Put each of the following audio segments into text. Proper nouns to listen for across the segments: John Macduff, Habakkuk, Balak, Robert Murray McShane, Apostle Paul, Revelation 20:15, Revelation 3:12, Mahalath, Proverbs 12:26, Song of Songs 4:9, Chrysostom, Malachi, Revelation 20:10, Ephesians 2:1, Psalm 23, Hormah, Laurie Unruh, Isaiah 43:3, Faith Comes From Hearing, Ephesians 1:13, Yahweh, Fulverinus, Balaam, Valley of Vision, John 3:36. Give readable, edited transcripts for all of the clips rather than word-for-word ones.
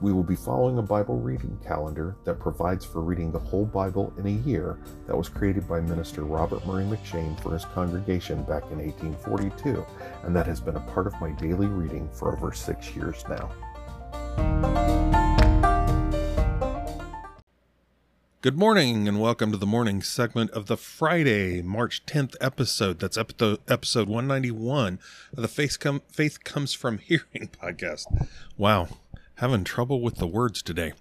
We will be following a Bible reading calendar that provides for reading the whole Bible in a year that was created by Minister Robert Murray McShane for his congregation back in 1842, and that has been a part of my daily reading for over 6 years now. Good morning and welcome to the morning segment of the Friday, March 10th episode. That's episode 191 of the Faith Comes From Hearing podcast. Wow. Having trouble with the words today.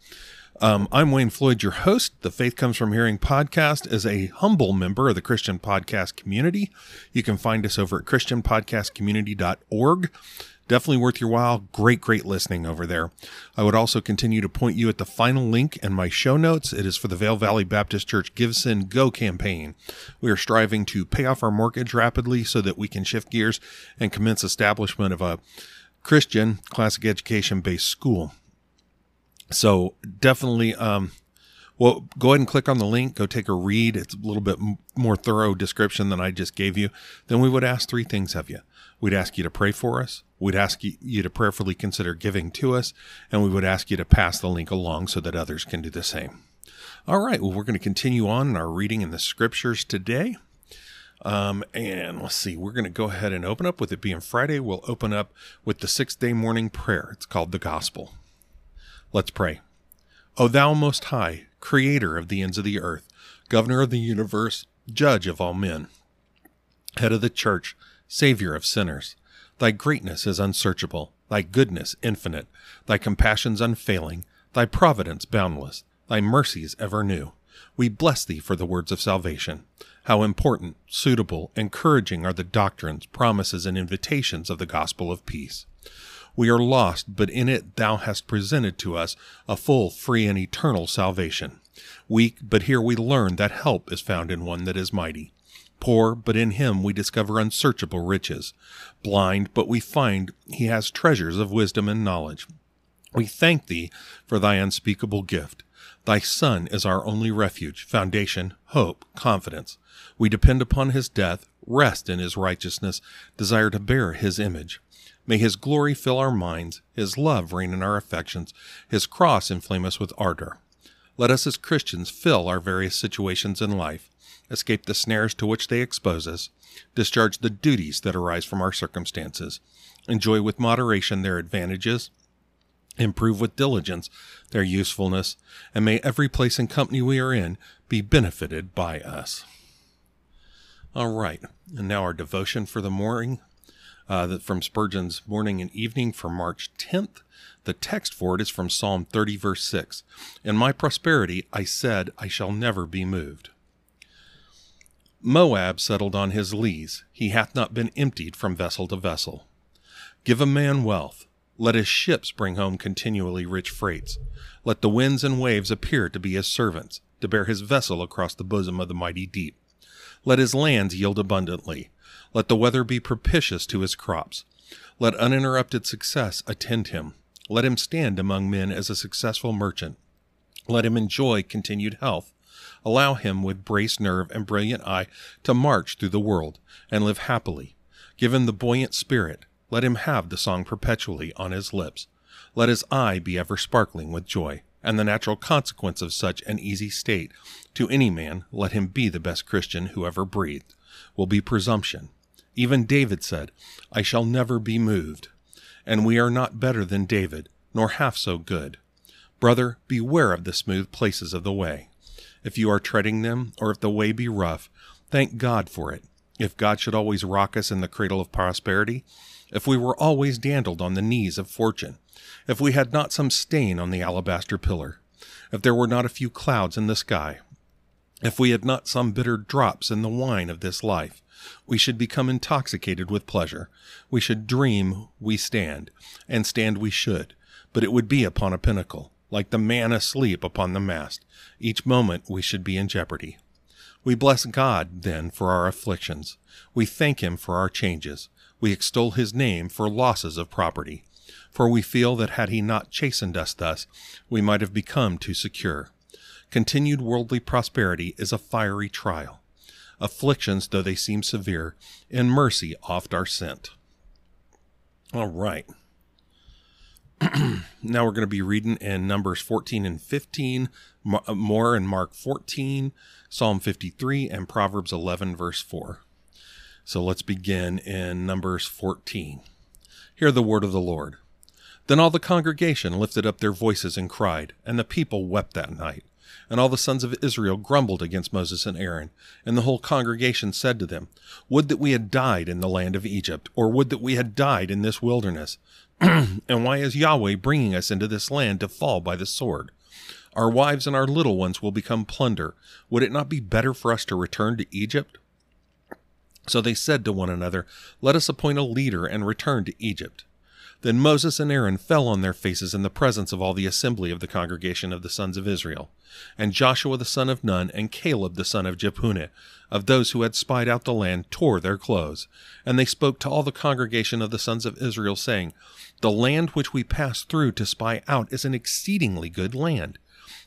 I'm Wayne Floyd, your host. The Faith Comes From Hearing podcast is a humble member of the Christian podcast community. You can find us over at christianpodcastcommunity.org. Definitely worth your while. Great listening over there. I would also continue to point you at the final link in my show notes. It is for the Vale Valley Baptist Church Give, Send, Go campaign. We are striving to pay off our mortgage rapidly so that we can shift gears and commence establishment of a Christian classic education-based school. So definitely, well, go ahead and click on the link. Go take a read. It's a little bit more thorough description than I just gave you. Then we would ask three things of you. We'd ask you to pray for us. We'd ask you to prayerfully consider giving to us. And we would ask you to pass the link along so that others can do the same. All right. Well, we're going to continue on in our reading in the scriptures today. And let's see, we're going to go ahead and open up with it being Friday. We'll open up with the 6th day morning prayer. It's called the gospel. Let's pray. O thou most high, creator of the ends of the earth, governor of the universe, judge of all men, head of the church, savior of sinners. Thy greatness is unsearchable. Thy goodness infinite. Thy compassions unfailing. Thy providence boundless. Thy mercies ever new. We bless thee for the words of salvation. How important, suitable, encouraging are the doctrines, promises, and invitations of the gospel of peace. We are lost, but in it thou hast presented to us a full, free, and eternal salvation. Weak, but here we learn that help is found in one that is mighty. Poor, but in him we discover unsearchable riches. Blind, but we find he has treasures of wisdom and knowledge. We thank thee for thy unspeakable gift. Thy Son is our only refuge, foundation, hope, confidence. We depend upon his death, rest in his righteousness, desire to bear his image. May his glory fill our minds, his love reign in our affections, his cross inflame us with ardor. Let us as Christians fill our various situations in life, escape the snares to which they expose us, discharge the duties that arise from our circumstances, enjoy with moderation their advantages, improve with diligence their usefulness, and may every place and company we are in be benefited by us. All right, and now our devotion for the morning, from Spurgeon's Morning and Evening for March 10th. The text for it is from Psalm 30, verse 6. In my prosperity I said, I shall never be moved. Moab settled on his lees. He hath not been emptied from vessel to vessel. Give a man wealth. Let his ships bring home continually rich freights. Let the winds and waves appear to be his servants, to bear his vessel across the bosom of the mighty deep. Let his lands yield abundantly. Let the weather be propitious to his crops. Let uninterrupted success attend him. Let him stand among men as a successful merchant. Let him enjoy continued health. Allow him with braced nerve and brilliant eye to march through the world and live happily. Give him the buoyant spirit. Let him have the song perpetually on his lips. Let his eye be ever sparkling with joy, and the natural consequence of such an easy state. To any man, let him be the best Christian who ever breathed, will be presumption. Even David said, I shall never be moved. And we are not better than David, nor half so good. Brother, beware of the smooth places of the way. If you are treading them, or if the way be rough, thank God for it. If God should always rock us in the cradle of prosperity, if we were always dandled on the knees of fortune, if we had not some stain on the alabaster pillar, if there were not a few clouds in the sky, if we had not some bitter drops in the wine of this life, we should become intoxicated with pleasure. We should dream we stand, and stand we should, but it would be upon a pinnacle, like the man asleep upon the mast. Each moment we should be in jeopardy. We bless God, then, for our afflictions. We thank Him for our changes. We extol His name for losses of property. For we feel that had He not chastened us thus, we might have become too secure. Continued worldly prosperity is a fiery trial. Afflictions, though they seem severe, and mercy oft are sent. All right. Now we're going to be reading in Numbers 14 and 15, more in Mark 14, Psalm 53, and Proverbs 11, verse 4. So let's begin in Numbers 14. Hear the word of the Lord. Then all the congregation lifted up their voices and cried, and the people wept that night. And all the sons of Israel grumbled against Moses and Aaron, and the whole congregation said to them, "Would that we had died in the land of Egypt, or would that we had died in this wilderness. And why is Yahweh bringing us into this land to fall by the sword? Our wives and our little ones will become plunder. Would it not be better for us to return to Egypt?" So they said to one another, "Let us appoint a leader and return to Egypt." Then Moses and Aaron fell on their faces in the presence of all the assembly of the congregation of the sons of Israel, and Joshua the son of Nun and Caleb the son of Jephunneh, of those who had spied out the land, tore their clothes. And they spoke to all the congregation of the sons of Israel, saying, "The land which we passed through to spy out is an exceedingly good land.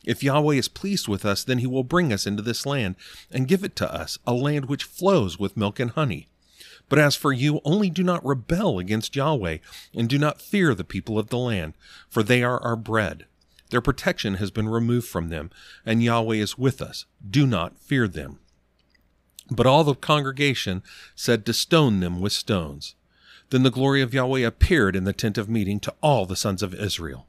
If Yahweh is pleased with us, then He will bring us into this land and give it to us, a land which flows with milk and honey. But as for you, only do not rebel against Yahweh, and do not fear the people of the land, for they are our bread. Their protection has been removed from them, and Yahweh is with us. Do not fear them." But all the congregation said to stone them with stones. Then the glory of Yahweh appeared in the tent of meeting to all the sons of Israel.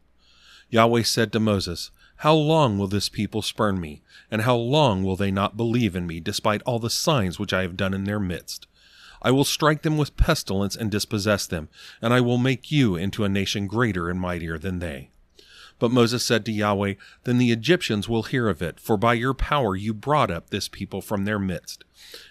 Yahweh said to Moses, "How long will this people spurn me, and how long will they not believe in me, despite all the signs which I have done in their midst? I will strike them with pestilence and dispossess them, and I will make you into a nation greater and mightier than they." But Moses said to Yahweh, "Then the Egyptians will hear of it, for by your power you brought up this people from their midst.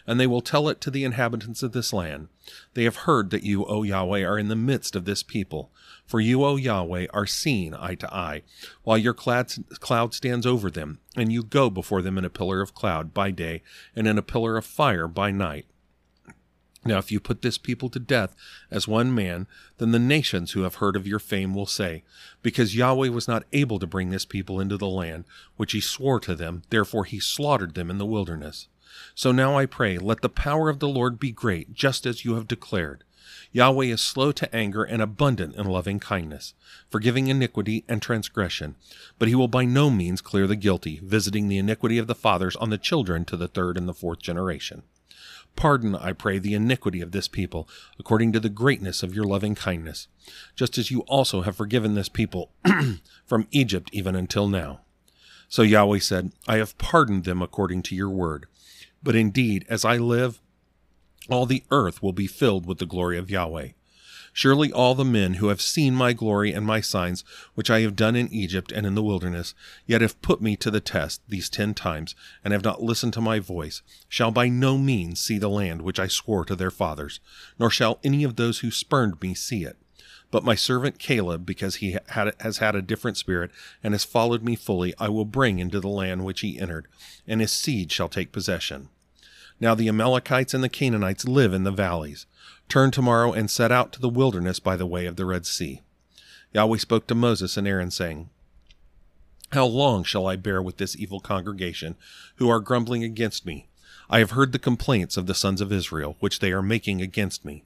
And they will tell it to the inhabitants of this land. They have heard that you, O Yahweh, are in the midst of this people. For you, O Yahweh, are seen eye to eye, while your cloud stands over them, and you go before them in a pillar of cloud by day, and in a pillar of fire by night. Now if you put this people to death as one man, then the nations who have heard of your fame will say, 'Because Yahweh was not able to bring this people into the land, which He swore to them, therefore He slaughtered them in the wilderness.' So now I pray, let the power of the Lord be great, just as you have declared. Yahweh is slow to anger and abundant in loving kindness, forgiving iniquity and transgression. But He will by no means clear the guilty, visiting the iniquity of the fathers on the children to the third and the fourth generation. Pardon, I pray, the iniquity of this people, according to the greatness of your loving kindness, just as you also have forgiven this people from Egypt even until now." So Yahweh said, "I have pardoned them according to your word. But indeed, as I live, all the earth will be filled with the glory of Yahweh. Surely all the men who have seen my glory and my signs, which I have done in Egypt and in the wilderness, yet have put me to the test these 10 times, and have not listened to my voice, shall by no means see the land which I swore to their fathers, nor shall any of those who spurned me see it. But my servant Caleb, because he has had a different spirit, and has followed me fully, I will bring into the land which he entered, and his seed shall take possession. Now the Amalekites and the Canaanites live in the valleys. Turn tomorrow and set out to the wilderness by the way of the Red Sea." Yahweh spoke to Moses and Aaron, saying, "How long shall I bear with this evil congregation, who are grumbling against me? I have heard the complaints of the sons of Israel, which they are making against me.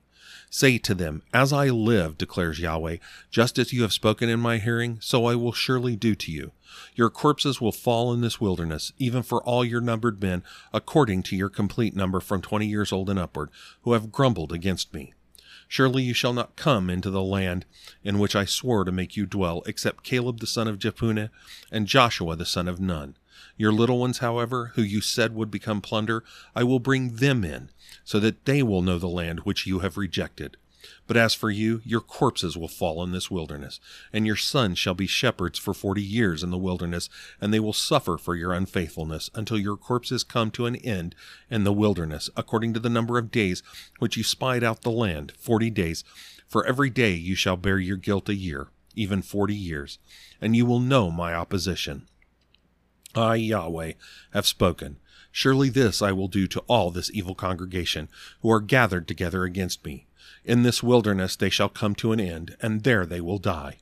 Say to them, 'As I live, declares Yahweh, just as you have spoken in my hearing, so I will surely do to you. Your corpses will fall in this wilderness, even for all your numbered men, according to your complete number from 20 years old and upward, who have grumbled against me. Surely you shall not come into the land in which I swore to make you dwell, except Caleb the son of Jephunneh and Joshua the son of Nun. Your little ones, however, who you said would become plunder, I will bring them in, so that they will know the land which you have rejected. But as for you, your corpses will fall in this wilderness, and your sons shall be shepherds for 40 years in the wilderness, and they will suffer for your unfaithfulness, until your corpses come to an end in the wilderness, according to the number of days which you spied out the land, 40 days. For every day you shall bear your guilt a year, even 40 years, and you will know my opposition. I, Yahweh, have spoken. Surely this I will do to all this evil congregation, who are gathered together against me. In this wilderness they shall come to an end, and there they will die.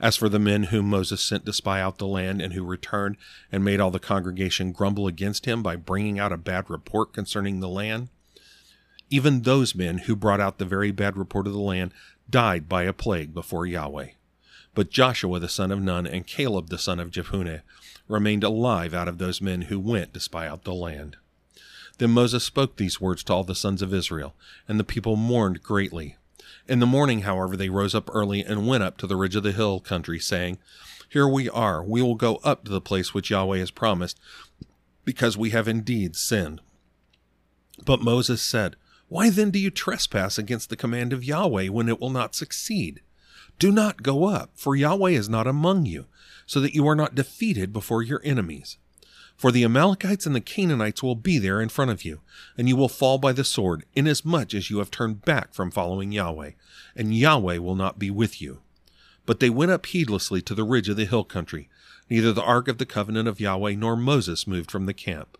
As for the men whom Moses sent to spy out the land, and who returned and made all the congregation grumble against him by bringing out a bad report concerning the land, even those men who brought out the very bad report of the land died by a plague before Yahweh. But Joshua the son of Nun and Caleb the son of Jephunneh remained alive out of those men who went to spy out the land. Then Moses spoke these words to all the sons of Israel, and the people mourned greatly. In the morning, however, they rose up early and went up to the ridge of the hill country, saying, Here we are, we will go up to the place which Yahweh has promised, because we have indeed sinned. But Moses said, Why then do you trespass against the command of Yahweh when it will not succeed? Do not go up, for Yahweh is not among you, so that you are not defeated before your enemies. For the Amalekites and the Canaanites will be there in front of you, and you will fall by the sword, inasmuch as you have turned back from following Yahweh, and Yahweh will not be with you. But they went up heedlessly to the ridge of the hill country. Neither the ark of the covenant of Yahweh nor Moses moved from the camp.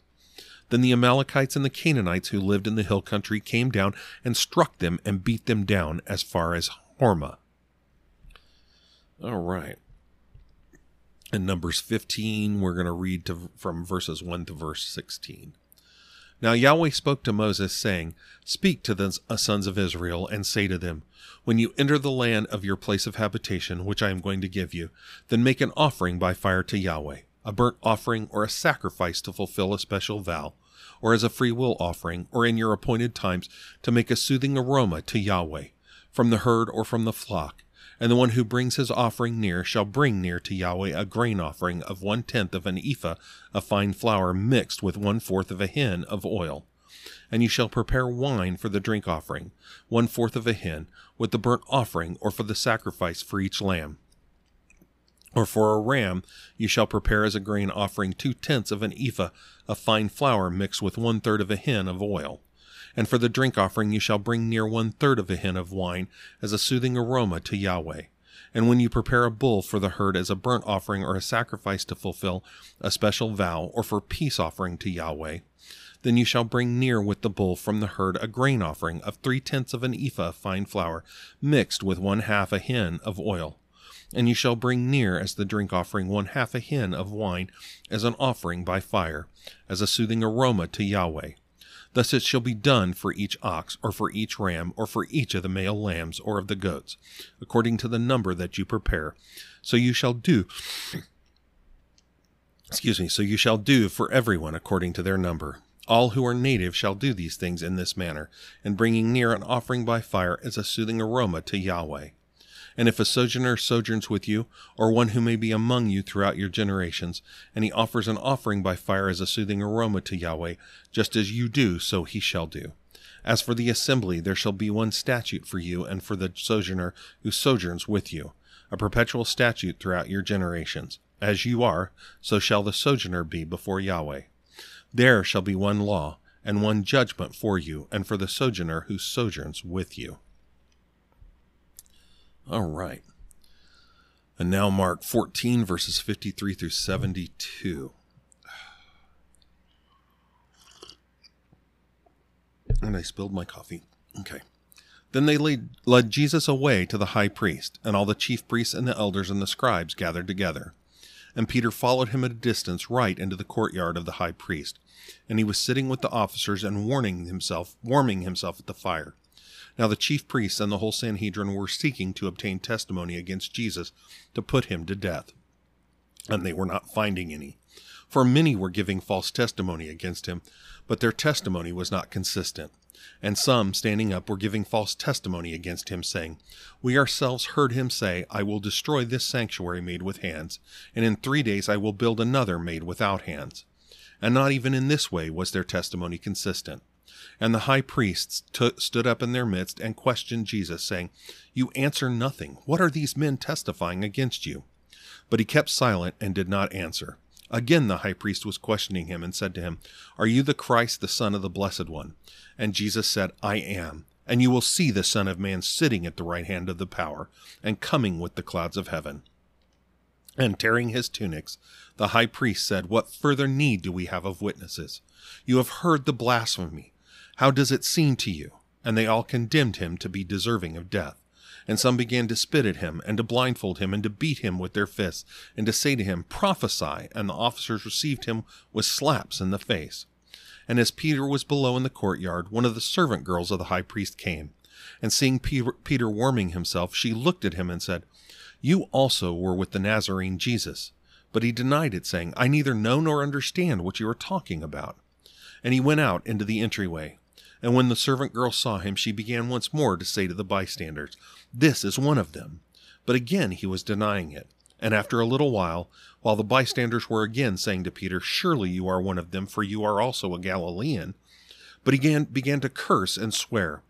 Then the Amalekites and the Canaanites who lived in the hill country came down and struck them and beat them down as far as Hormah. All right. In Numbers 15, we're going to read from verses 1 to verse 16. Now Yahweh spoke to Moses, saying, Speak to the sons of Israel, and say to them, When you enter the land of your place of habitation, which I am going to give you, then make an offering by fire to Yahweh, a burnt offering or a sacrifice to fulfill a special vow, or as a freewill offering, or in your appointed times, to make a soothing aroma to Yahweh, from the herd or from the flock. And the one who brings his offering near shall bring near to Yahweh a grain offering of 1/10 of an ephah of fine flour mixed with 1/4 of a hin of oil. And you shall prepare wine for the drink offering, 1/4 of a hin, with the burnt offering, or for the sacrifice for each lamb. Or for a ram you shall prepare as a grain offering 2/10 of an ephah of fine flour mixed with 1/3 of a hin of oil. And for the drink offering you shall bring near 1/3 of a hin of wine as a soothing aroma to Yahweh. And when you prepare a bull for the herd as a burnt offering or a sacrifice to fulfill a special vow or for peace offering to Yahweh, then you shall bring near with the bull from the herd a grain offering of 3/10 of an ephah of fine flour mixed with 1/2 a hin of oil. And you shall bring near as the drink offering 1/2 a hin of wine as an offering by fire, as a soothing aroma to Yahweh. Thus it shall be done for each ox, or for each ram, or for each of the male lambs, or of the goats, according to the number that you prepare. So you shall do for everyone according to their number. All who are native shall do these things in this manner, and bringing near an offering by fire as a soothing aroma to Yahweh. And if a sojourner sojourns with you, or one who may be among you throughout your generations, and he offers an offering by fire as a soothing aroma to Yahweh, just as you do, so he shall do. As for the assembly, there shall be one statute for you and for the sojourner who sojourns with you, a perpetual statute throughout your generations. As you are, so shall the sojourner be before Yahweh. There shall be one law and one judgment for you and for the sojourner who sojourns with you. All right. And now Mark 14, verses 53 through 72. And I spilled my coffee. Okay. Then they led Jesus away to the high priest, and all the chief priests and the elders and the scribes gathered together. And Peter followed him at a distance right into the courtyard of the high priest. And he was sitting with the officers and warming himself at the fire. Now the chief priests and the whole Sanhedrin were seeking to obtain testimony against Jesus to put him to death, and they were not finding any. For many were giving false testimony against him, but their testimony was not consistent. And some, standing up, were giving false testimony against him, saying, We ourselves heard him say, I will destroy this sanctuary made with hands, and in 3 days I will build another made without hands. And not even in this way was their testimony consistent. And the high priests stood up in their midst and questioned Jesus, saying, You answer nothing. What are these men testifying against you? But he kept silent and did not answer. Again the high priest was questioning him and said to him, Are you the Christ, the Son of the Blessed One? And Jesus said, I am. And you will see the Son of Man sitting at the right hand of the power and coming with the clouds of heaven. And tearing his tunics, the high priest said, "What further need do we have of witnesses? You have heard the blasphemy. How does it seem to you?" And they all condemned him to be deserving of death. And some began to spit at him, and to blindfold him, and to beat him with their fists, and to say to him, "Prophesy," and the officers received him with slaps in the face. And as Peter was below in the courtyard, one of the servant girls of the high priest came, and seeing Peter warming himself, she looked at him and said, "You also were with the Nazarene Jesus." But he denied it, saying, "I neither know nor understand what you are talking about." And he went out into the entryway. And when the servant girl saw him, she began once more to say to the bystanders, "This is one of them." But again he was denying it. And after a little while the bystanders were again saying to Peter, "Surely you are one of them, for you are also a Galilean." But he began to curse and swear,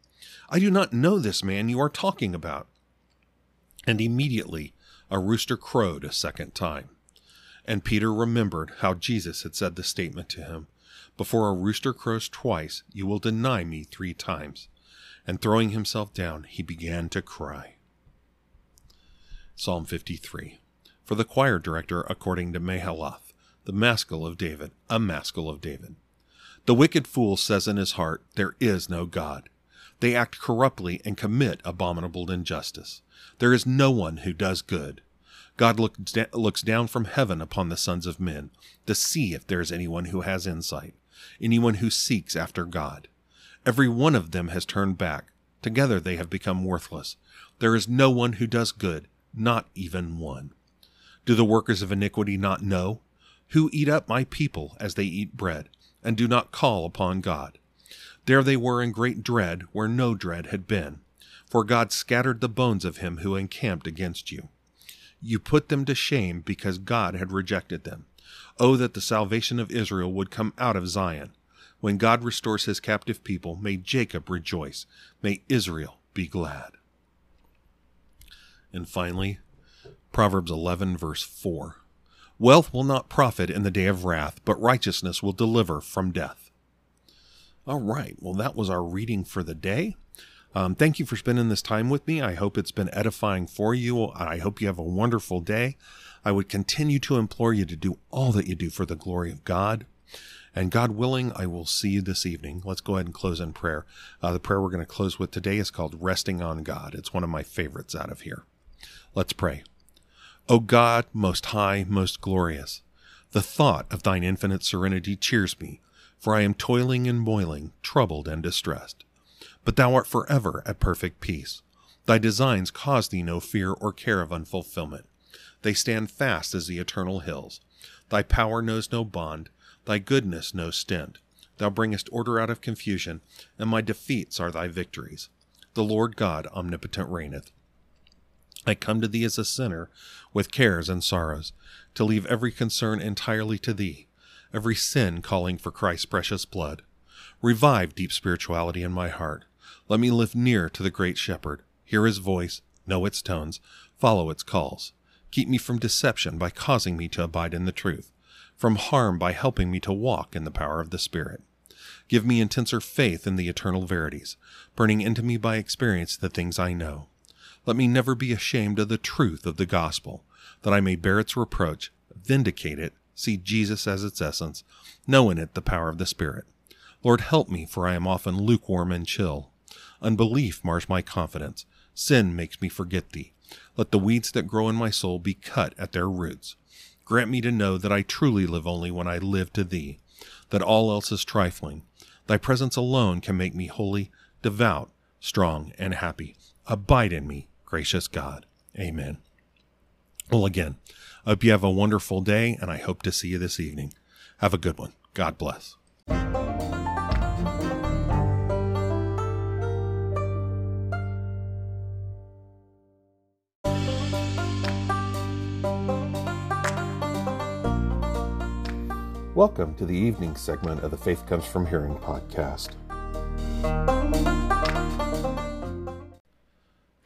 "I do not know this man you are talking about." And immediately a rooster crowed a second time. And Peter remembered how Jesus had said the statement to him, "Before a rooster crows twice, you will deny me three times." And throwing himself down, he began to cry. Psalm 53. For the choir director, according to Mahalath, the Maskil of David, a Maskil of David. The wicked fool says in his heart, "There is no God." They act corruptly and commit abominable injustice. There is no one who does good. God looks down from heaven upon the sons of men to see if there is anyone who has insight, anyone who seeks after God. Every one of them has turned back. Together they have become worthless. There is no one who does good, not even one. Do the workers of iniquity not know? Who eat up my people as they eat bread, and do not call upon God? There they were in great dread, where no dread had been. For God scattered the bones of him who encamped against you. You put them to shame because God had rejected them. Oh, that the salvation of Israel would come out of Zion. When God restores his captive people, may Jacob rejoice. May Israel be glad. And finally, Proverbs 11, verse 4. Wealth will not profit in the day of wrath, but righteousness will deliver from death. All right, well, that was our reading for the day. Thank you for spending this time with me. I hope it's been edifying for you. I hope you have a wonderful day. I would continue to implore you to do all that you do for the glory of God. And God willing, I will see you this evening. Let's go ahead and close in prayer. The prayer we're going to close with today is called Resting on God. It's one of my favorites out of here. Let's pray. O God, most high, most glorious, the thought of thine infinite serenity cheers me, for I am toiling and moiling, troubled and distressed. But thou art forever at perfect peace. Thy designs cause thee no fear or care of unfulfillment. They stand fast as the eternal hills. Thy power knows no bond, thy goodness no stint. Thou bringest order out of confusion, and my defeats are thy victories. The Lord God omnipotent reigneth. I come to thee as a sinner, with cares and sorrows, to leave every concern entirely to thee, every sin calling for Christ's precious blood. Revive deep spirituality in my heart. Let me live near to the great shepherd, hear his voice, know its tones, follow its calls. Keep me from deception by causing me to abide in the truth, from harm by helping me to walk in the power of the Spirit. Give me intenser faith in the eternal verities, burning into me by experience the things I know. Let me never be ashamed of the truth of the gospel, that I may bear its reproach, vindicate it, see Jesus as its essence, know in it the power of the Spirit. Lord, help me, for I am often lukewarm and chill. Unbelief mars my confidence. Sin makes me forget thee. Let the weeds that grow in my soul be cut at their roots. Grant me to know that I truly live only when I live to thee, that all else is trifling. Thy presence alone can make me holy, devout, strong, and happy. Abide in me, gracious God. Amen. Well, again, I hope you have a wonderful day, and I hope to see you this evening. Have a good one. God bless. Welcome to the evening segment of the Faith Comes From Hearing podcast.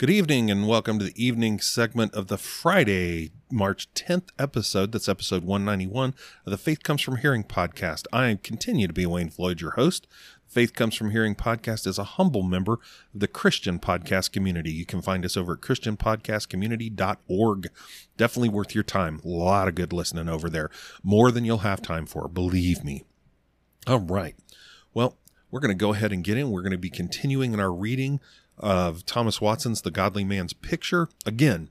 Good evening and welcome to the evening segment of the Friday, March 10th episode. That's episode 191 of the Faith Comes From Hearing podcast. I continue to be Wayne Floyd, your host. Faith Comes From Hearing podcast is a humble member of the Christian podcast community. You can find us over at christianpodcastcommunity.org. Definitely worth your time. A lot of good listening over there. More than you'll have time for, believe me. All right. Well, we're going to go ahead and get in. We're going to be continuing in our reading of Thomas Watson's The Godly Man's Picture. Again,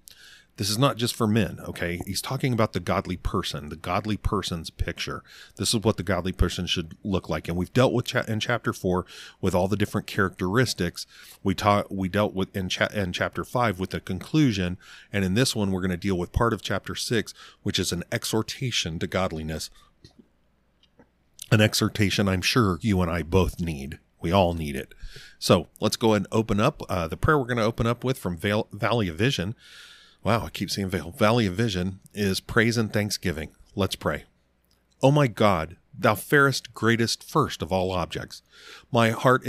this is not just for men, okay? He's talking about the godly person, the godly person's picture. This is what the godly person should look like. And we've dealt with in chapter 4 with all the different characteristics. We dealt with in chapter 5 with the conclusion. And in this one, we're going to deal with part of chapter 6, which is an exhortation to godliness. An exhortation I'm sure you and I both need. We all need it. So let's go ahead and open up the prayer we're going to open up with from Valley of Vision. Wow, I keep seeing Valley of Vision is praise and thanksgiving. Let's pray. Oh my God, thou fairest, greatest, first of all objects. My heart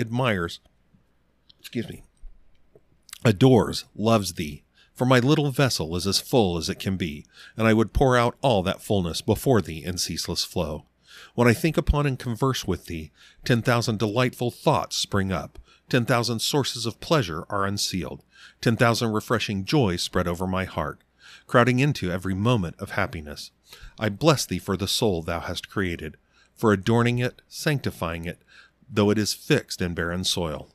adores, loves thee. For my little vessel is as full as it can be, and I would pour out all that fullness before thee in ceaseless flow. When I think upon and converse with thee, 10,000 delightful thoughts spring up. 10,000 sources of pleasure are unsealed. 10,000 refreshing joys spread over my heart, crowding into every moment of happiness. I bless thee for the soul thou hast created, for adorning it, sanctifying it, though it is fixed in barren soil.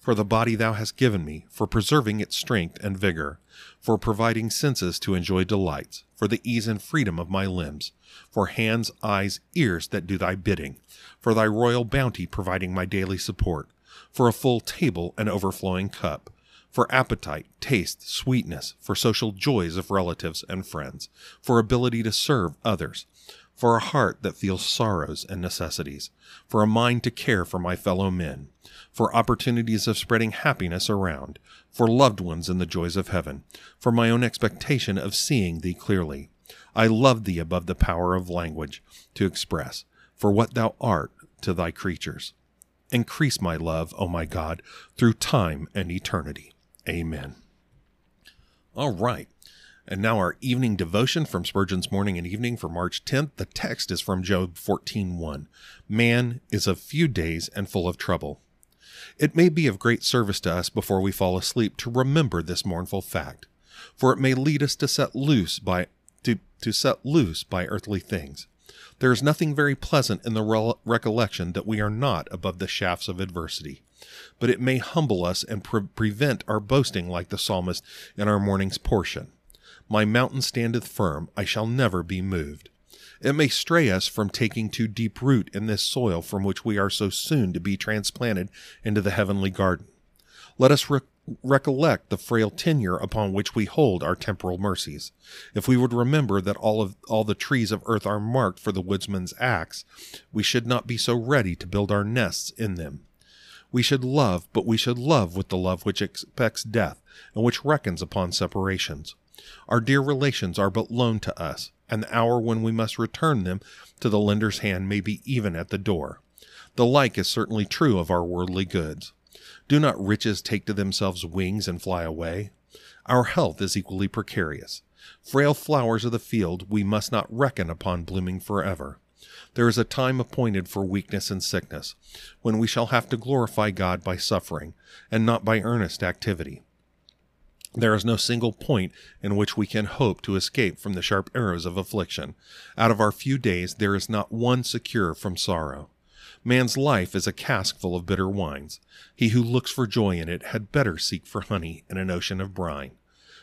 For the body thou hast given me, for preserving its strength and vigor, for providing senses to enjoy delights, for the ease and freedom of my limbs, for hands, eyes, ears that do thy bidding, for thy royal bounty providing my daily support, for a full table and overflowing cup, for appetite, taste, sweetness, for social joys of relatives and friends, for ability to serve others, for a heart that feels sorrows and necessities, for a mind to care for my fellow men, for opportunities of spreading happiness around, for loved ones in the joys of heaven, for my own expectation of seeing thee clearly. I love thee above the power of language to express, for what thou art to thy creatures. Increase my love, O my God, through time and eternity. Amen. All right. And now our evening devotion from Spurgeon's Morning and Evening for March 10th. The text is from Job 14:1. Man is of few days and full of trouble. It may be of great service to us before we fall asleep to remember this mournful fact, for it may lead us to set loose by earthly things. There is nothing very pleasant in the recollection that we are not above the shafts of adversity, but it may humble us and prevent our boasting like the psalmist in our morning's portion. My mountain standeth firm, I shall never be moved. It may stray us from taking too deep root in this soil from which we are so soon to be transplanted into the heavenly garden. Let us recollect the frail tenure upon which we hold our temporal mercies. If we would remember that all the trees of earth are marked for the woodsman's axe, we should not be so ready to build our nests in them. We should love, but we should love with the love which expects death and which reckons upon separations. Our dear relations are but loan to us, and the hour when we must return them to the lender's hand may be even at the door. The like is certainly true of our worldly goods. Do not riches take to themselves wings and fly away? Our health is equally precarious. Frail flowers of the field we must not reckon upon blooming forever. There is a time appointed for weakness and sickness, when we shall have to glorify God by suffering, and not by earnest activity. There is no single point in which we can hope to escape from the sharp arrows of affliction. Out of our few days, there is not one secure from sorrow. Man's life is a cask full of bitter wines. He who looks for joy in it had better seek for honey in an ocean of brine.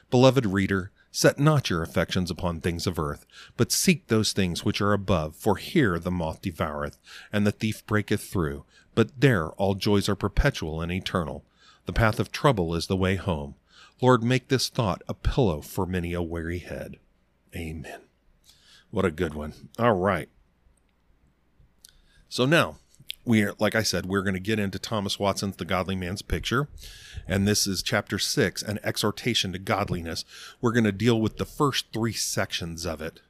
Beloved reader, set not your affections upon things of earth, but seek those things which are above, for here the moth devoureth, and the thief breaketh through. But there all joys are perpetual and eternal. The path of trouble is the way home. Lord, make this thought a pillow for many a weary head. Amen. What a good one. All right. So now, we're going to get into Thomas Watson's The Godly Man's Picture. And this is chapter 6, an exhortation to godliness. We're going to deal with the first three sections of it.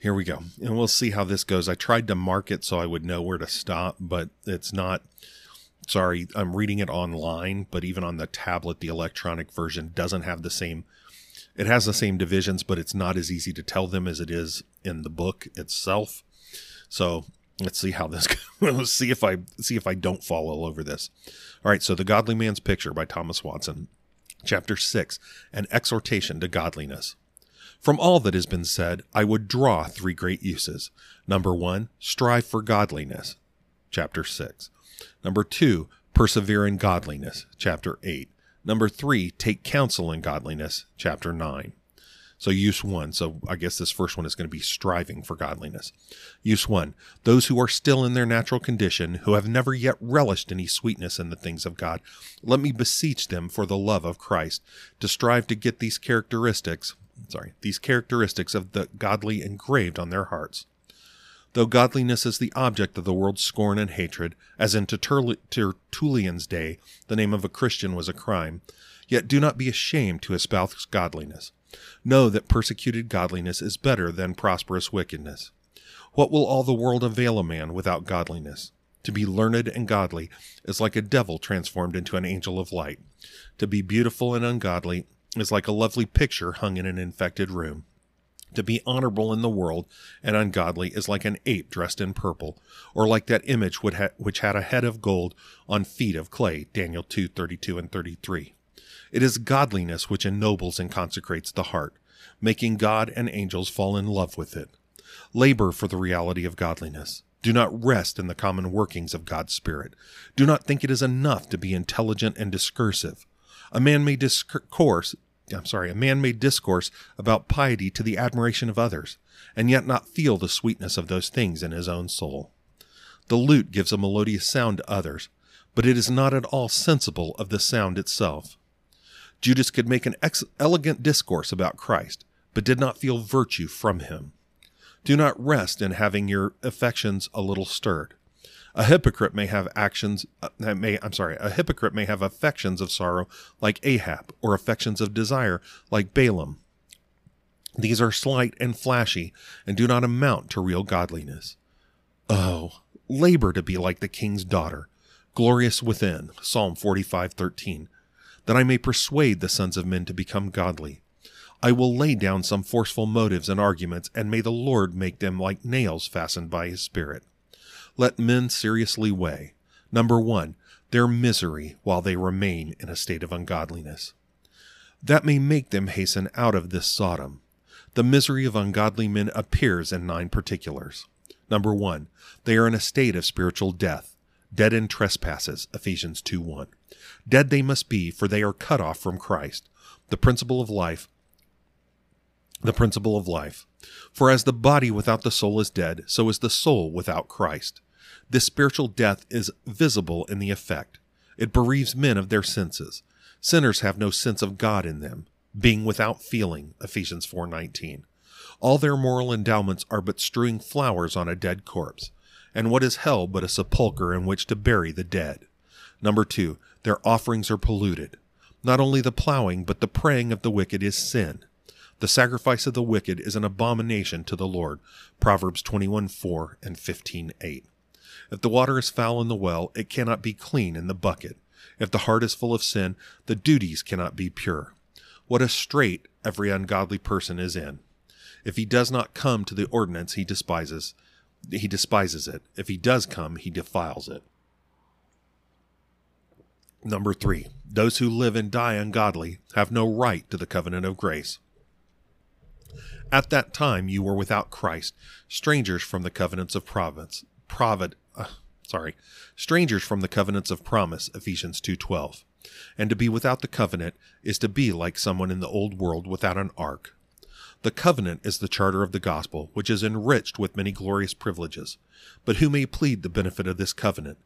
Here we go. And we'll see how this goes. I tried to mark it so I would know where to stop, but it's not. Sorry, I'm reading it online, but even on the tablet, the electronic version doesn't have the same. It has the same divisions, but it's not as easy to tell them as it is in the book itself. So let's see how this goes. see if I don't fall all over this. All right. So The Godly Man's Picture by Thomas Watson, chapter 6, an exhortation to godliness. From all that has been said, I would draw three great uses. Number 1, strive for godliness, chapter 6. Number 2, persevere in godliness, chapter 8. Number 3, take counsel in godliness, chapter 9. So use 1. So I guess this first one is going to be striving for godliness. Use 1, those who are still in their natural condition, who have never yet relished any sweetness in the things of God, let me beseech them for the love of Christ to strive to get these characteristics of the godly engraved on their hearts. Though godliness is the object of the world's scorn and hatred, as in Tertullian's day the name of a Christian was a crime, yet do not be ashamed to espouse godliness. Know that persecuted godliness is better than prosperous wickedness. What will all the world avail a man without godliness? To be learned and godly is like a devil transformed into an angel of light. To be beautiful and ungodly is like a lovely picture hung in an infected room. To be honorable in the world and ungodly is like an ape dressed in purple, or like that image which had a head of gold on feet of clay, Daniel 2:32 and 33. It is godliness which ennobles and consecrates the heart, making God and angels fall in love with it. Labor for the reality of godliness. Do not rest in the common workings of God's Spirit. Do not think it is enough to be intelligent and discursive. A man may discourse about piety to the admiration of others, and yet not feel the sweetness of those things in his own soul. The lute gives a melodious sound to others, but it is not at all sensible of the sound itself. Judas could make an elegant discourse about Christ, but did not feel virtue from him. Do not rest in having your affections a little stirred. A hypocrite may have affections of sorrow like Ahab, or affections of desire like Balaam. These are slight and flashy and do not amount to real godliness. Oh, labor to be like the king's daughter, glorious within, Psalm 45:13, that I may persuade the sons of men to become godly. I will lay down some forceful motives and arguments, and may the Lord make them like nails fastened by his Spirit. Let men seriously weigh, number 1, their misery while they remain in a state of ungodliness, that may make them hasten out of this Sodom. The misery of ungodly men appears in 9 particulars. Number 1, they are in a state of spiritual death, dead in trespasses, Ephesians 2:1. Dead they must be, for they are cut off from Christ, the principle of life. For as the body without the soul is dead, so is the soul without Christ. This spiritual death is visible in the effect. It bereaves men of their senses. Sinners have no sense of God in them, being without feeling, Ephesians 4:19. All their moral endowments are but strewing flowers on a dead corpse, and what is hell but a sepulchre in which to bury the dead? Number 2, their offerings are polluted. Not only the plowing, but the praying of the wicked is sin. The sacrifice of the wicked is an abomination to the Lord, Proverbs 21:4 and 15:8. If the water is foul in the well, it cannot be clean in the bucket. If the heart is full of sin, the duties cannot be pure. What a strait every ungodly person is in. If he does not come to the ordinance, he despises it. If he does come, he defiles it. Number 3, those who live and die ungodly have no right to the covenant of grace. At that time you were without Christ, strangers from the covenants of promise, Ephesians 2:12. And to be without the covenant is to be like someone in the old world without an ark. The covenant is the charter of the gospel, which is enriched with many glorious privileges. But who may plead the benefit of this covenant?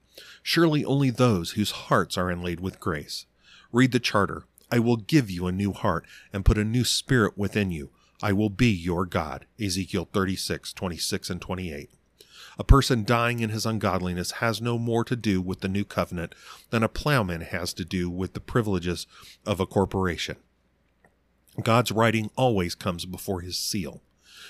Surely only those whose hearts are inlaid with grace. Read the charter. I will give you a new heart and put a new spirit within you. I will be your God, Ezekiel 36:26 and 28. A person dying in his ungodliness has no more to do with the new covenant than a plowman has to do with the privileges of a corporation. God's writing always comes before his seal.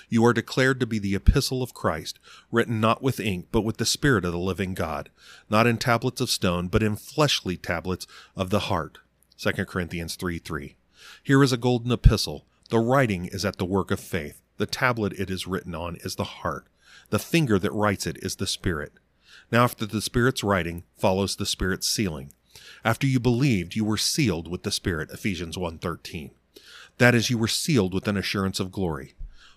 You are declared to be the epistle of Christ, written not with ink, but with the Spirit of the living God, not in tablets of stone, but in fleshly tablets of the heart. 2 Corinthians 3:3. Here is a golden epistle. The writing is at the work of faith. The tablet it is written on is the heart. The finger that writes it is the Spirit. Now after the Spirit's writing follows the Spirit's sealing. After you believed, you were sealed with the Spirit, Ephesians 1:13. That is, you were sealed with an assurance of glory.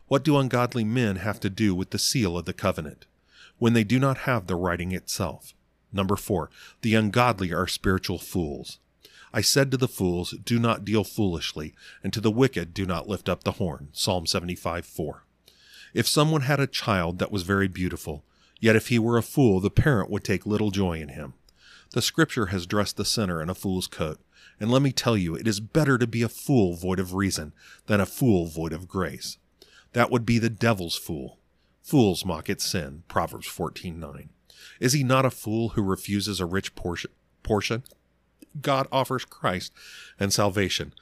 What do ungodly men have to do with the seal of the covenant when they do not have the writing itself? Number 4, the ungodly are spiritual fools. I said to the fools, do not deal foolishly, and to the wicked, do not lift up the horn. Psalm 75:4. If someone had a child that was very beautiful, yet if he were a fool, the parent would take little joy in him. The Scripture has dressed the sinner in a fool's coat, and let me tell you, it is better to be a fool void of reason than a fool void of grace. That would be the devil's fool. Fools mock at sin, Proverbs 14:9. Is he not a fool who refuses a rich portion? God offers Christ and salvation.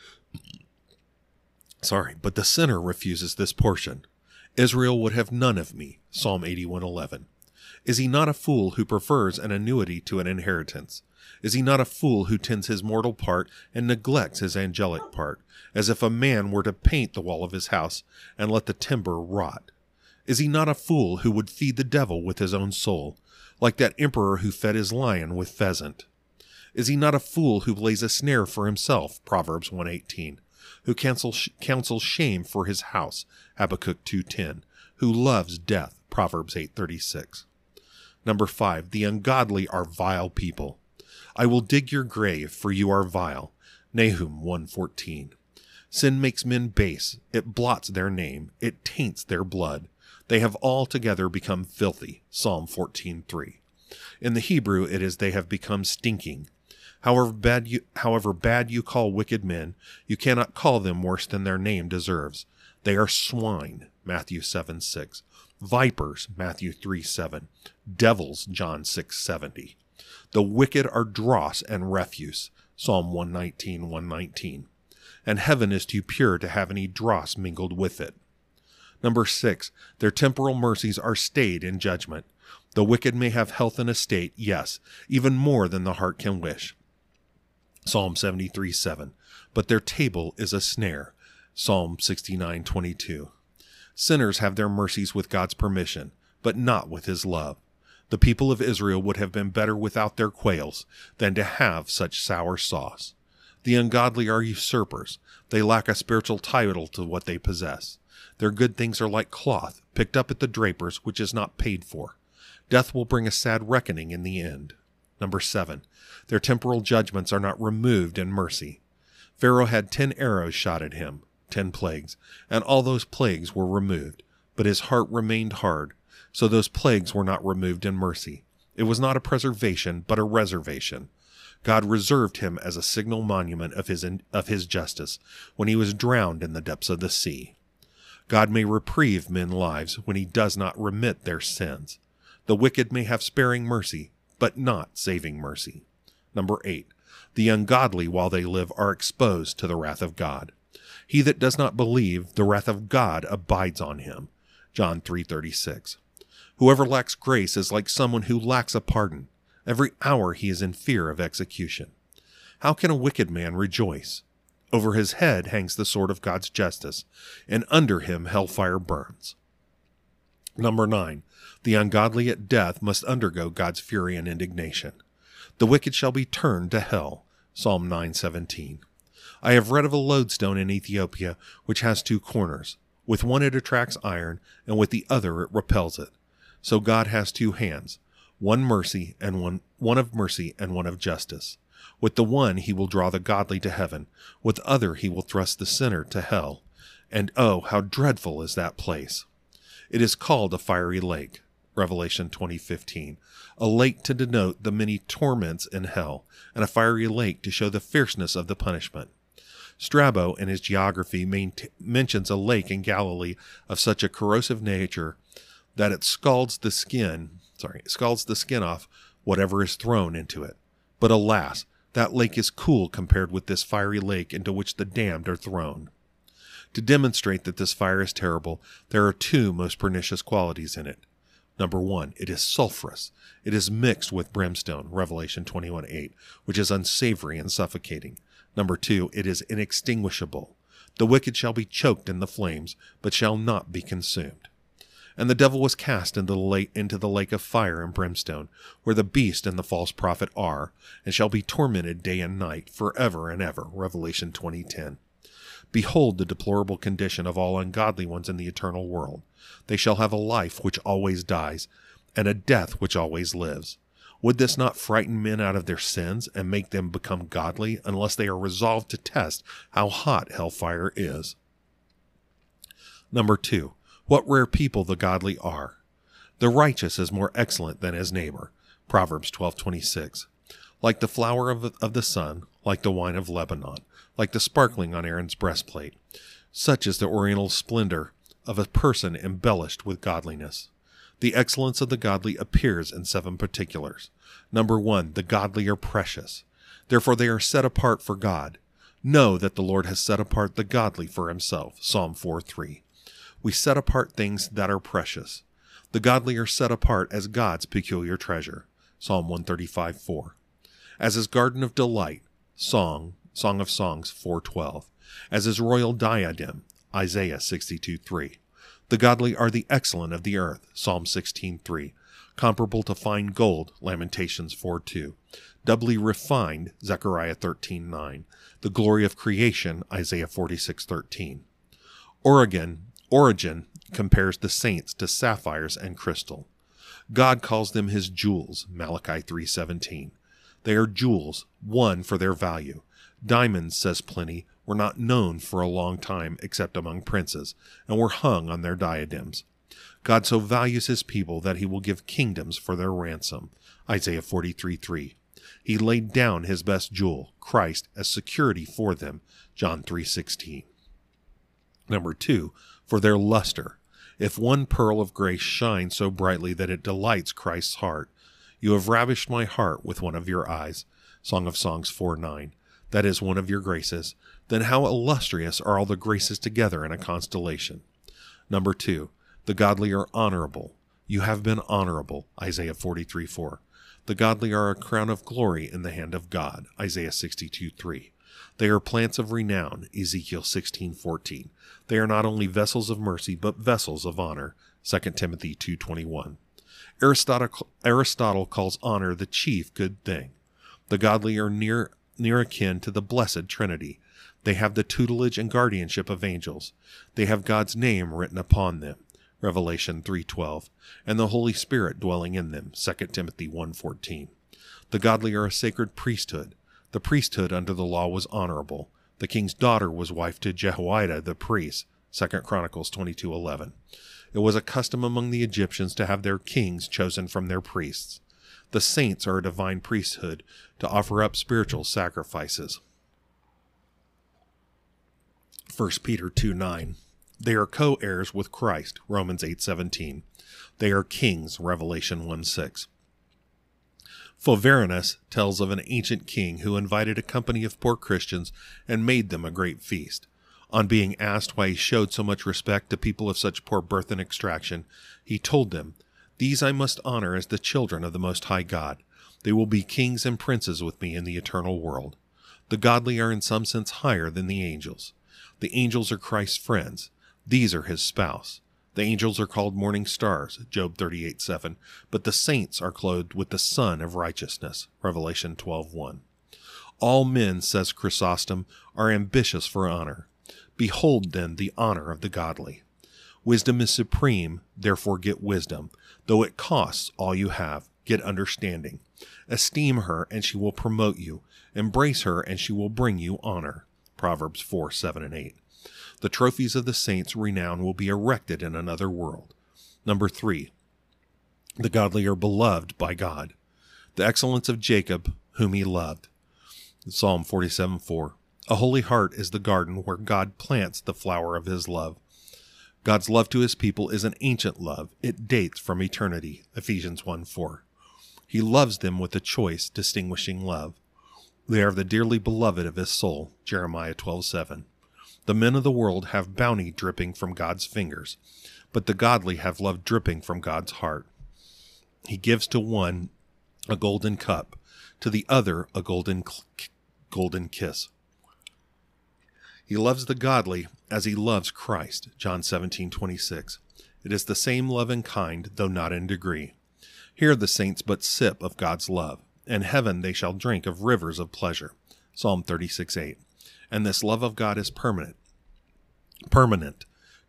But the sinner refuses this portion. Israel would have none of me, Psalm 81:11. Is he not a fool who prefers an annuity to an inheritance? Is he not a fool who tends his mortal part and neglects his angelic part, as if a man were to paint the wall of his house and let the timber rot? Is he not a fool who would feed the devil with his own soul, like that emperor who fed his lion with pheasant? Is he not a fool who lays a snare for himself, Proverbs 1:18, who counsels shame for his house, Habakkuk 2:10, who loves death, Proverbs 8:36? Number 5, the ungodly are vile people. I will dig your grave, for you are vile. Nahum 1:14. Sin makes men base. It blots their name. It taints their blood. They have altogether become filthy. Psalm 14:3. In the Hebrew, it is they have become stinking. However bad you call wicked men, you cannot call them worse than their name deserves. They are swine. Matthew 7:6. Vipers, Matthew 3:7. Devils, John 6:70. The wicked are dross and refuse, Psalm 119:119. And heaven is too pure to have any dross mingled with it. Number 6, their temporal mercies are stayed in judgment. The wicked may have health and estate, yes, even more than the heart can wish, Psalm 73:7. But their table is a snare, Psalm 69:22. Sinners have their mercies with God's permission, but not with his love. The people of Israel would have been better without their quails than to have such sour sauce. The ungodly are usurpers. They lack a spiritual title to what they possess. Their good things are like cloth, picked up at the draper's, which is not paid for. Death will bring a sad reckoning in the end. Number 7. Their temporal judgments are not removed in mercy. Pharaoh had 10 arrows shot at him, 10 plagues, and all those plagues were removed, but his heart remained hard, so those plagues were not removed in mercy. It was not a preservation, but a reservation. God reserved him as a signal monument of his justice when he was drowned in the depths of the sea. God may reprieve men's lives when he does not remit their sins. The wicked may have sparing mercy, but not saving mercy. Number 8. The ungodly, while they live, are exposed to the wrath of God. He that does not believe, the wrath of God abides on him. John 3:36. Whoever lacks grace is like someone who lacks a pardon. Every hour he is in fear of execution. How can a wicked man rejoice? Over his head hangs the sword of God's justice, and under him hellfire burns. Number 9. The ungodly at death must undergo God's fury and indignation. The wicked shall be turned to hell. Psalm 9:17. I have read of a lodestone in Ethiopia which has 2 corners. With one it attracts iron, and with the other it repels it. So God has 2 hands, one of mercy and one of justice. With the one he will draw the godly to heaven, with the other he will thrust the sinner to hell. And oh, how dreadful is that place! It is called a fiery lake, Revelation 20:15, a lake to denote the many torments in hell, and a fiery lake to show the fierceness of the punishment. Strabo, in his geography, mentions a lake in Galilee of such a corrosive nature that it scalds the skin off whatever is thrown into it. But alas, that lake is cool compared with this fiery lake into which the damned are thrown. To demonstrate that this fire is terrible, there are two most pernicious qualities in it. Number one, it is sulfurous. It is mixed with brimstone, Revelation 21:8, which is unsavory and suffocating. Number two, it is inextinguishable. The wicked shall be choked in the flames, but shall not be consumed. And the devil was cast into the lake of fire and brimstone, where the beast and the false prophet are, and shall be tormented day and night, forever and ever, Revelation 20:10. Behold the deplorable condition of all ungodly ones in the eternal world. They shall have a life which always dies, and a death which always lives. Would this not frighten men out of their sins and make them become godly, unless they are resolved to test how hot hellfire is? Number two, what rare people the godly are. The righteous is more excellent than his neighbor, Proverbs 12:26. Like the flower of the sun, like the wine of Lebanon, like the sparkling on Aaron's breastplate, such is the oriental splendor of a person embellished with godliness. The excellence of the godly appears in seven particulars. Number one, the godly are precious. Therefore they are set apart for God. Know that the Lord has set apart the godly for himself, Psalm 4:3. We set apart things that are precious. The godly are set apart as God's peculiar treasure, Psalm 135:4. As his garden of delight, Song of Songs 4:12. As his royal diadem, Isaiah 62:3. The godly are the excellent of the earth, Psalm 16:3, comparable to fine gold, Lamentations 4:2, doubly refined, Zechariah 13:9, the glory of creation, Isaiah 46:13. Origen compares the saints to sapphires and crystal. God calls them his jewels, Malachi 3:17. They are jewels, won for their value. Diamonds, says Pliny, were not known for a long time except among princes, and were hung on their diadems. God so values his people that he will give kingdoms for their ransom, Isaiah 43:3. He laid down his best jewel, Christ, as security for them, John 3:16. Number two, for their luster. If one pearl of grace shines so brightly that it delights Christ's heart, you have ravished my heart with one of your eyes, Song of Songs 4:9. That is one of your graces, then how illustrious are all the graces together in a constellation. Number two, the godly are honorable. You have been honorable, Isaiah 43:4. The godly are a crown of glory in the hand of God, Isaiah 62:3. They are plants of renown, Ezekiel 16:14. They are not only vessels of mercy, but vessels of honor, 2 Timothy 2:21. Aristotle calls honor the chief good thing. The godly are near akin to the blessed Trinity. They have the tutelage and guardianship of angels. They have God's name written upon them, Revelation 3:12, and the Holy Spirit dwelling in them, 2 Timothy 1:14. The godly are a sacred priesthood. The priesthood under the law was honorable. The king's daughter was wife to Jehoiada the priest, 2 Chronicles 22:11. It was a custom among the Egyptians to have their kings chosen from their priests. The saints are a divine priesthood to offer up spiritual sacrifices. 1 Peter 2:9. They are co-heirs with Christ, Romans 8:17. They are kings, Revelation 1:6. Fulverinus tells of an ancient king who invited a company of poor Christians and made them a great feast. On being asked why he showed so much respect to people of such poor birth and extraction, he told them, "These I must honor as the children of the Most High God. They will be kings and princes with me in the eternal world." The godly are in some sense higher than the angels. The angels are Christ's friends. These are his spouse. The angels are called morning stars, Job 38:7, but the saints are clothed with the sun of righteousness, Revelation 12:1. All men, says Chrysostom, are ambitious for honor. Behold, then, the honor of the godly. Wisdom is supreme, therefore get wisdom. Though it costs all you have, get understanding. Esteem her, and she will promote you. Embrace her, and she will bring you honor. Proverbs 4:7 and 8. The trophies of the saints' renown will be erected in another world. Number three, the godly are beloved by God. The excellence of Jacob, whom he loved. Psalm 47:4. A holy heart is the garden where God plants the flower of his love. God's love to his people is an ancient love. It dates from eternity, Ephesians 1:4. He loves them with a choice, distinguishing love. They are the dearly beloved of his soul, Jeremiah 12:7. The men of the world have bounty dripping from God's fingers, but the godly have love dripping from God's heart. He gives to one a golden cup, to the other a golden kiss. He loves the godly as he loves Christ, John 17:26. It is the same love in kind, though not in degree. Here the saints but sip of God's love. In heaven they shall drink of rivers of pleasure, Psalm 36:8. And this love of God is permanent.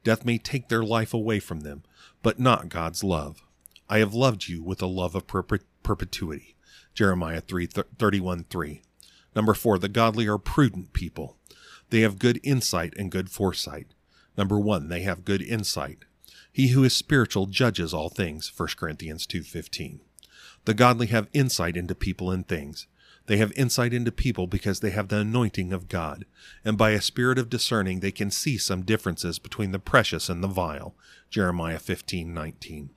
Death may take their life away from them, but not God's love. I have loved you with a love of perpetuity, Jeremiah 31:3. Number 4, the godly are prudent people. They have good insight and good foresight. Number 1, they have good insight. He who is spiritual judges all things, 1 Corinthians 2:15. The godly have insight into people and things. They have insight into people because they have the anointing of God, and by a spirit of discerning they can see some differences between the precious and the vile, Jeremiah 15:19.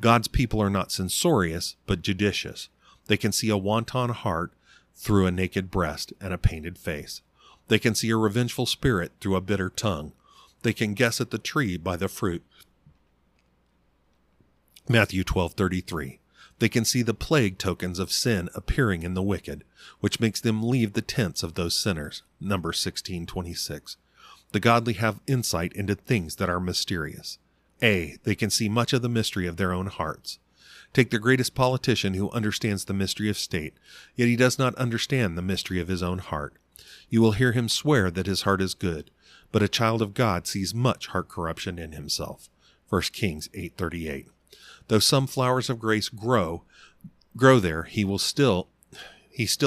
God's people are not censorious, but judicious. They can see a wanton heart through a naked breast and a painted face. They can see a revengeful spirit through a bitter tongue. They can guess at the tree by the fruit, Matthew 12:33. They can see the plague tokens of sin appearing in the wicked, which makes them leave the tents of those sinners, Numbers 16:26. The godly have insight into things that are mysterious. A. They can see much of the mystery of their own hearts. Take the greatest politician who understands the mystery of state, yet he does not understand the mystery of his own heart. You will hear him swear that his heart is good, but a child of God sees much heart corruption in himself. 1 Kings 8:38. Though some flowers of grace grow there, he still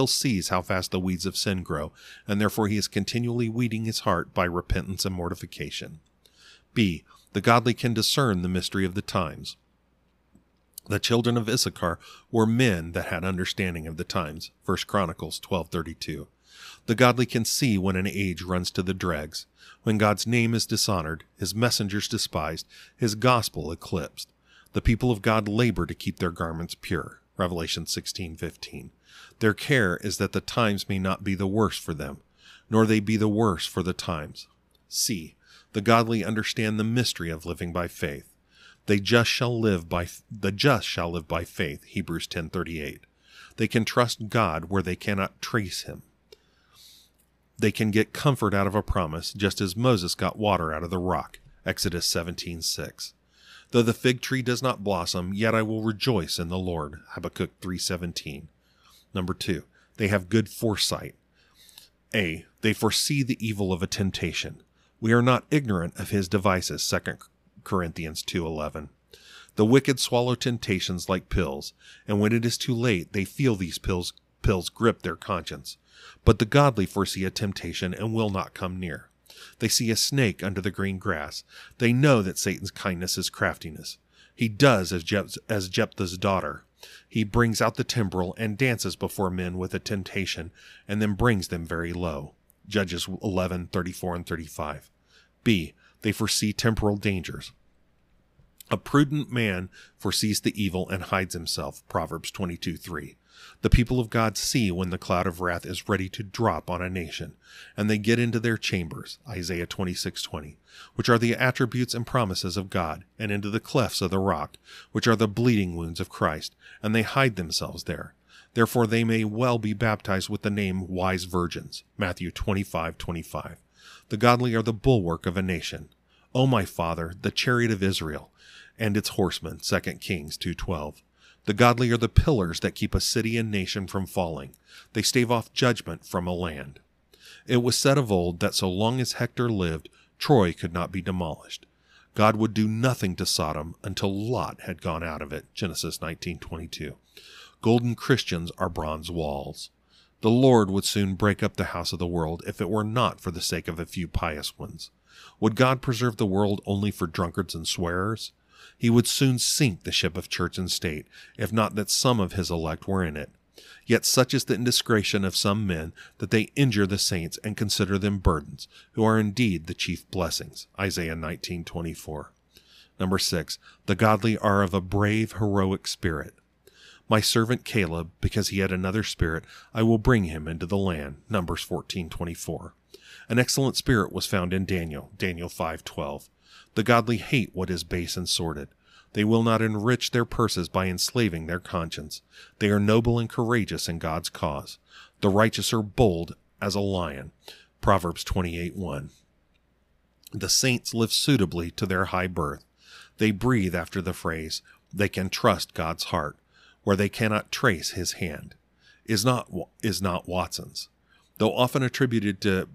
sees how fast the weeds of sin grow, and therefore he is continually weeding his heart by repentance and mortification. B. The godly can discern the mystery of the times. The children of Issachar were men that had understanding of the times, 1 Chronicles 12:32. The godly can see when an age runs to the dregs, when God's name is dishonored, his messengers despised, his gospel eclipsed. The people of God labor to keep their garments pure, Revelation 16:15. Their care is that the times may not be the worse for them, nor they be the worse for the times. C. The godly understand the mystery of living by faith. The just shall live by faith, Hebrews 10:38. They can trust God where they cannot trace him. They can get comfort out of a promise, just as Moses got water out of the rock, Exodus 17:6. Though the fig tree does not blossom, yet I will rejoice in the Lord, Habakkuk 3:17. Number 2, they have good foresight. A. They foresee the evil of a temptation. We are not ignorant of his devices, 2 Corinthians 2:11. The wicked swallow temptations like pills, and when it is too late, they feel these pills grip their conscience. But the godly foresee a temptation and will not come near. They see a snake under the green grass. They know that Satan's kindness is craftiness. He does as Jephthah's daughter. He brings out the timbrel and dances before men with a temptation, and then brings them very low. Judges 11:34-35. B. They foresee temporal dangers. A prudent man foresees the evil and hides himself, Proverbs 22:3. The people of God see when the cloud of wrath is ready to drop on a nation, and they get into their chambers, Isaiah 26:20, which are the attributes and promises of God, and into the clefts of the rock, which are the bleeding wounds of Christ, and they hide themselves there. Therefore they may well be baptized with the name wise virgins, Matthew 25:25. The godly are the bulwark of a nation. O my Father, the chariot of Israel, and its horsemen, 2 Kings 2:12. The godly are the pillars that keep a city and nation from falling. They stave off judgment from a land. It was said of old that so long as Hector lived, Troy could not be demolished. God would do nothing to Sodom until Lot had gone out of it, Genesis 19:22. Golden Christians are bronze walls. The Lord would soon break up the house of the world if it were not for the sake of a few pious ones. Would God preserve the world only for drunkards and swearers? He would soon sink the ship of church and state, if not that some of his elect were in it. Yet such is the indiscretion of some men, that they injure the saints and consider them burdens, who are indeed the chief blessings. Isaiah 19:24. Number 6. The godly are of a brave, heroic spirit. My servant Caleb, because he had another spirit, I will bring him into the land. Numbers 14:24. An excellent spirit was found in Daniel, Daniel 5:12. The godly hate what is base and sordid. They will not enrich their purses by enslaving their conscience. They are noble and courageous in God's cause. The righteous are bold as a lion, Proverbs 28:1. The saints live suitably to their high birth. They breathe after the phrase, they can trust God's heart, where they cannot trace his hand, is not Watson's. Though often attributed to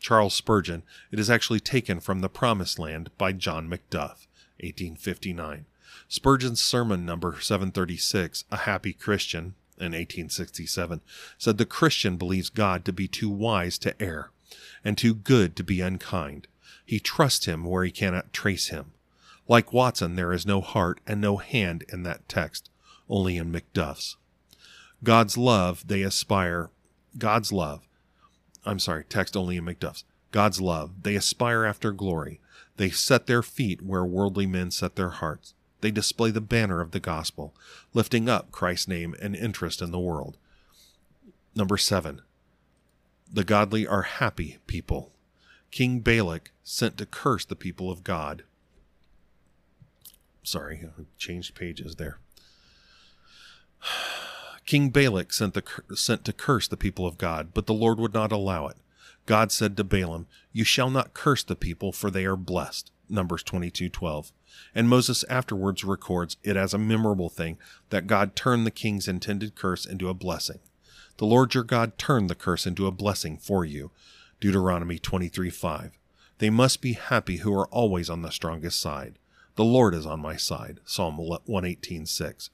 Charles Spurgeon, it is actually taken from The Promised Land by John Macduff, 1859. Spurgeon's sermon number 736, A Happy Christian, in 1867, said the Christian believes God to be too wise to err and too good to be unkind. He trusts him where he cannot trace him. Like Watson, there is no heart and no hand in that text, only in Macduff's. God's love, they aspire after glory. They set their feet where worldly men set their hearts. They display the banner of the gospel, lifting up Christ's name and interest in the world. Number 7. The godly are happy people. King Balak sent to curse the people of God. Sorry, I changed pages there. King Balak sent to curse the people of God, but the Lord would not allow it. God said to Balaam, "You shall not curse the people, for they are blessed." Numbers 22:12. And Moses afterwards records it as a memorable thing that God turned the king's intended curse into a blessing. The Lord your God turned the curse into a blessing for you. Deuteronomy 23:5. They must be happy who are always on the strongest side. The Lord is on my side. Psalm 118:6.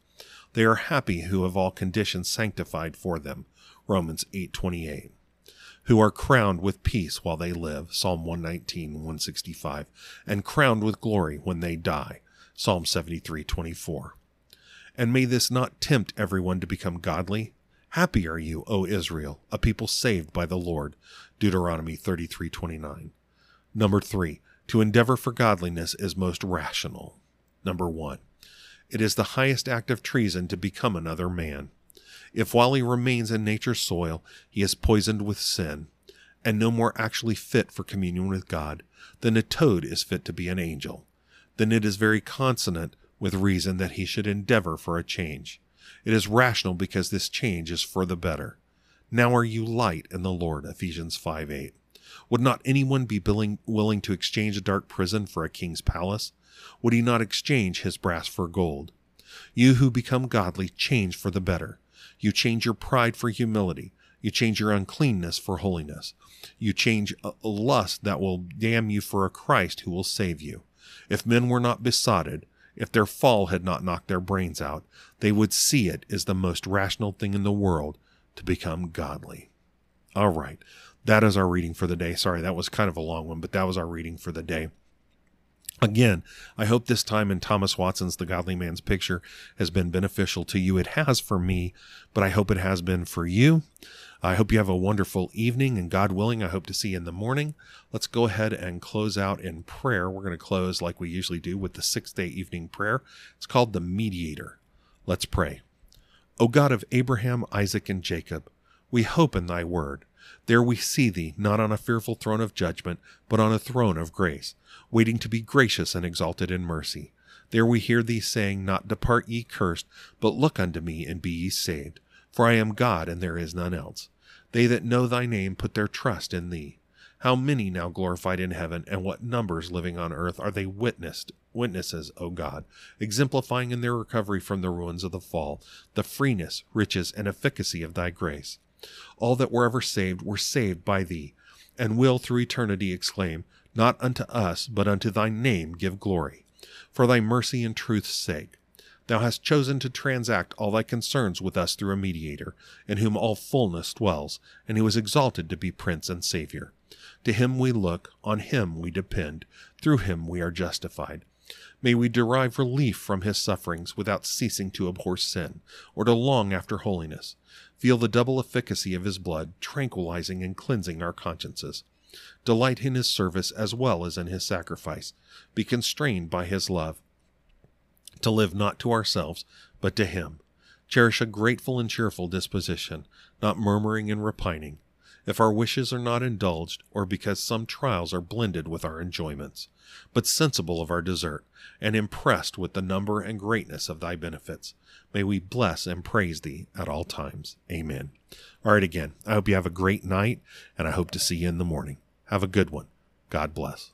They are happy who have all conditions sanctified for them. Romans 8:28. Who are crowned with peace while they live, Psalm 119:165, and crowned with glory when they die, Psalm 73:24. And may this not tempt everyone to become godly. Happy are you, O Israel, a people saved by the Lord, Deuteronomy 33:29. Number 3. To endeavor for godliness is most rational. Number 1. It is the highest act of treason to become another man. If while he remains in nature's soil, he is poisoned with sin, and no more actually fit for communion with God, then a toad is fit to be an angel. Then it is very consonant with reason that he should endeavor for a change. It is rational because this change is for the better. Now are you light in the Lord, Ephesians 5:8. Would not anyone be willing to exchange a dark prison for a king's palace? Would he not exchange his brass for gold? You who become godly change for the better. You change your pride for humility. You change your uncleanness for holiness. You change a lust that will damn you for a Christ who will save you. If men were not besotted, if their fall had not knocked their brains out, they would see it is the most rational thing in the world to become godly. All right, that is our reading for the day. Sorry, that was kind of a long one, but that was our reading for the day. Again, I hope this time in Thomas Watson's The Godly Man's Picture has been beneficial to you. It has for me, but I hope it has been for you. I hope you have a wonderful evening, and God willing, I hope to see you in the morning. Let's go ahead and close out in prayer. We're going to close like we usually do with the sixth-day evening prayer. It's called the Mediator. Let's pray. O God of Abraham, Isaac, and Jacob, we hope in thy word. There we see thee, not on a fearful throne of judgment, but on a throne of grace, waiting to be gracious and exalted in mercy. There we hear thee saying, Not depart ye cursed, but look unto me, and be ye saved. For I am God, and there is none else. They that know thy name put their trust in thee. How many now glorified in heaven, and what numbers living on earth are they witnesses, O God, exemplifying in their recovery from the ruins of the fall, the freeness, riches, and efficacy of thy grace. All that were ever saved were saved by thee, and will through eternity exclaim, Not unto us, but unto thy name give glory, for thy mercy and truth's sake. Thou hast chosen to transact all thy concerns with us through a mediator, in whom all fullness dwells, and who is exalted to be Prince and Savior. To him we look, on him we depend, through him we are justified. May we derive relief from his sufferings without ceasing to abhor sin, or to long after holiness. Feel the double efficacy of his blood, tranquilizing and cleansing our consciences. Delight in his service as well as in his sacrifice. Be constrained by his love to live not to ourselves, but to him. Cherish a grateful and cheerful disposition, not murmuring and repining. if our wishes are not indulged, or because some trials are blended with our enjoyments, but sensible of our desert, and impressed with the number and greatness of thy benefits. May we bless and praise thee at all times. Amen. All right, again, I hope you have a great night, and I hope to see you in the morning. Have a good one. God bless.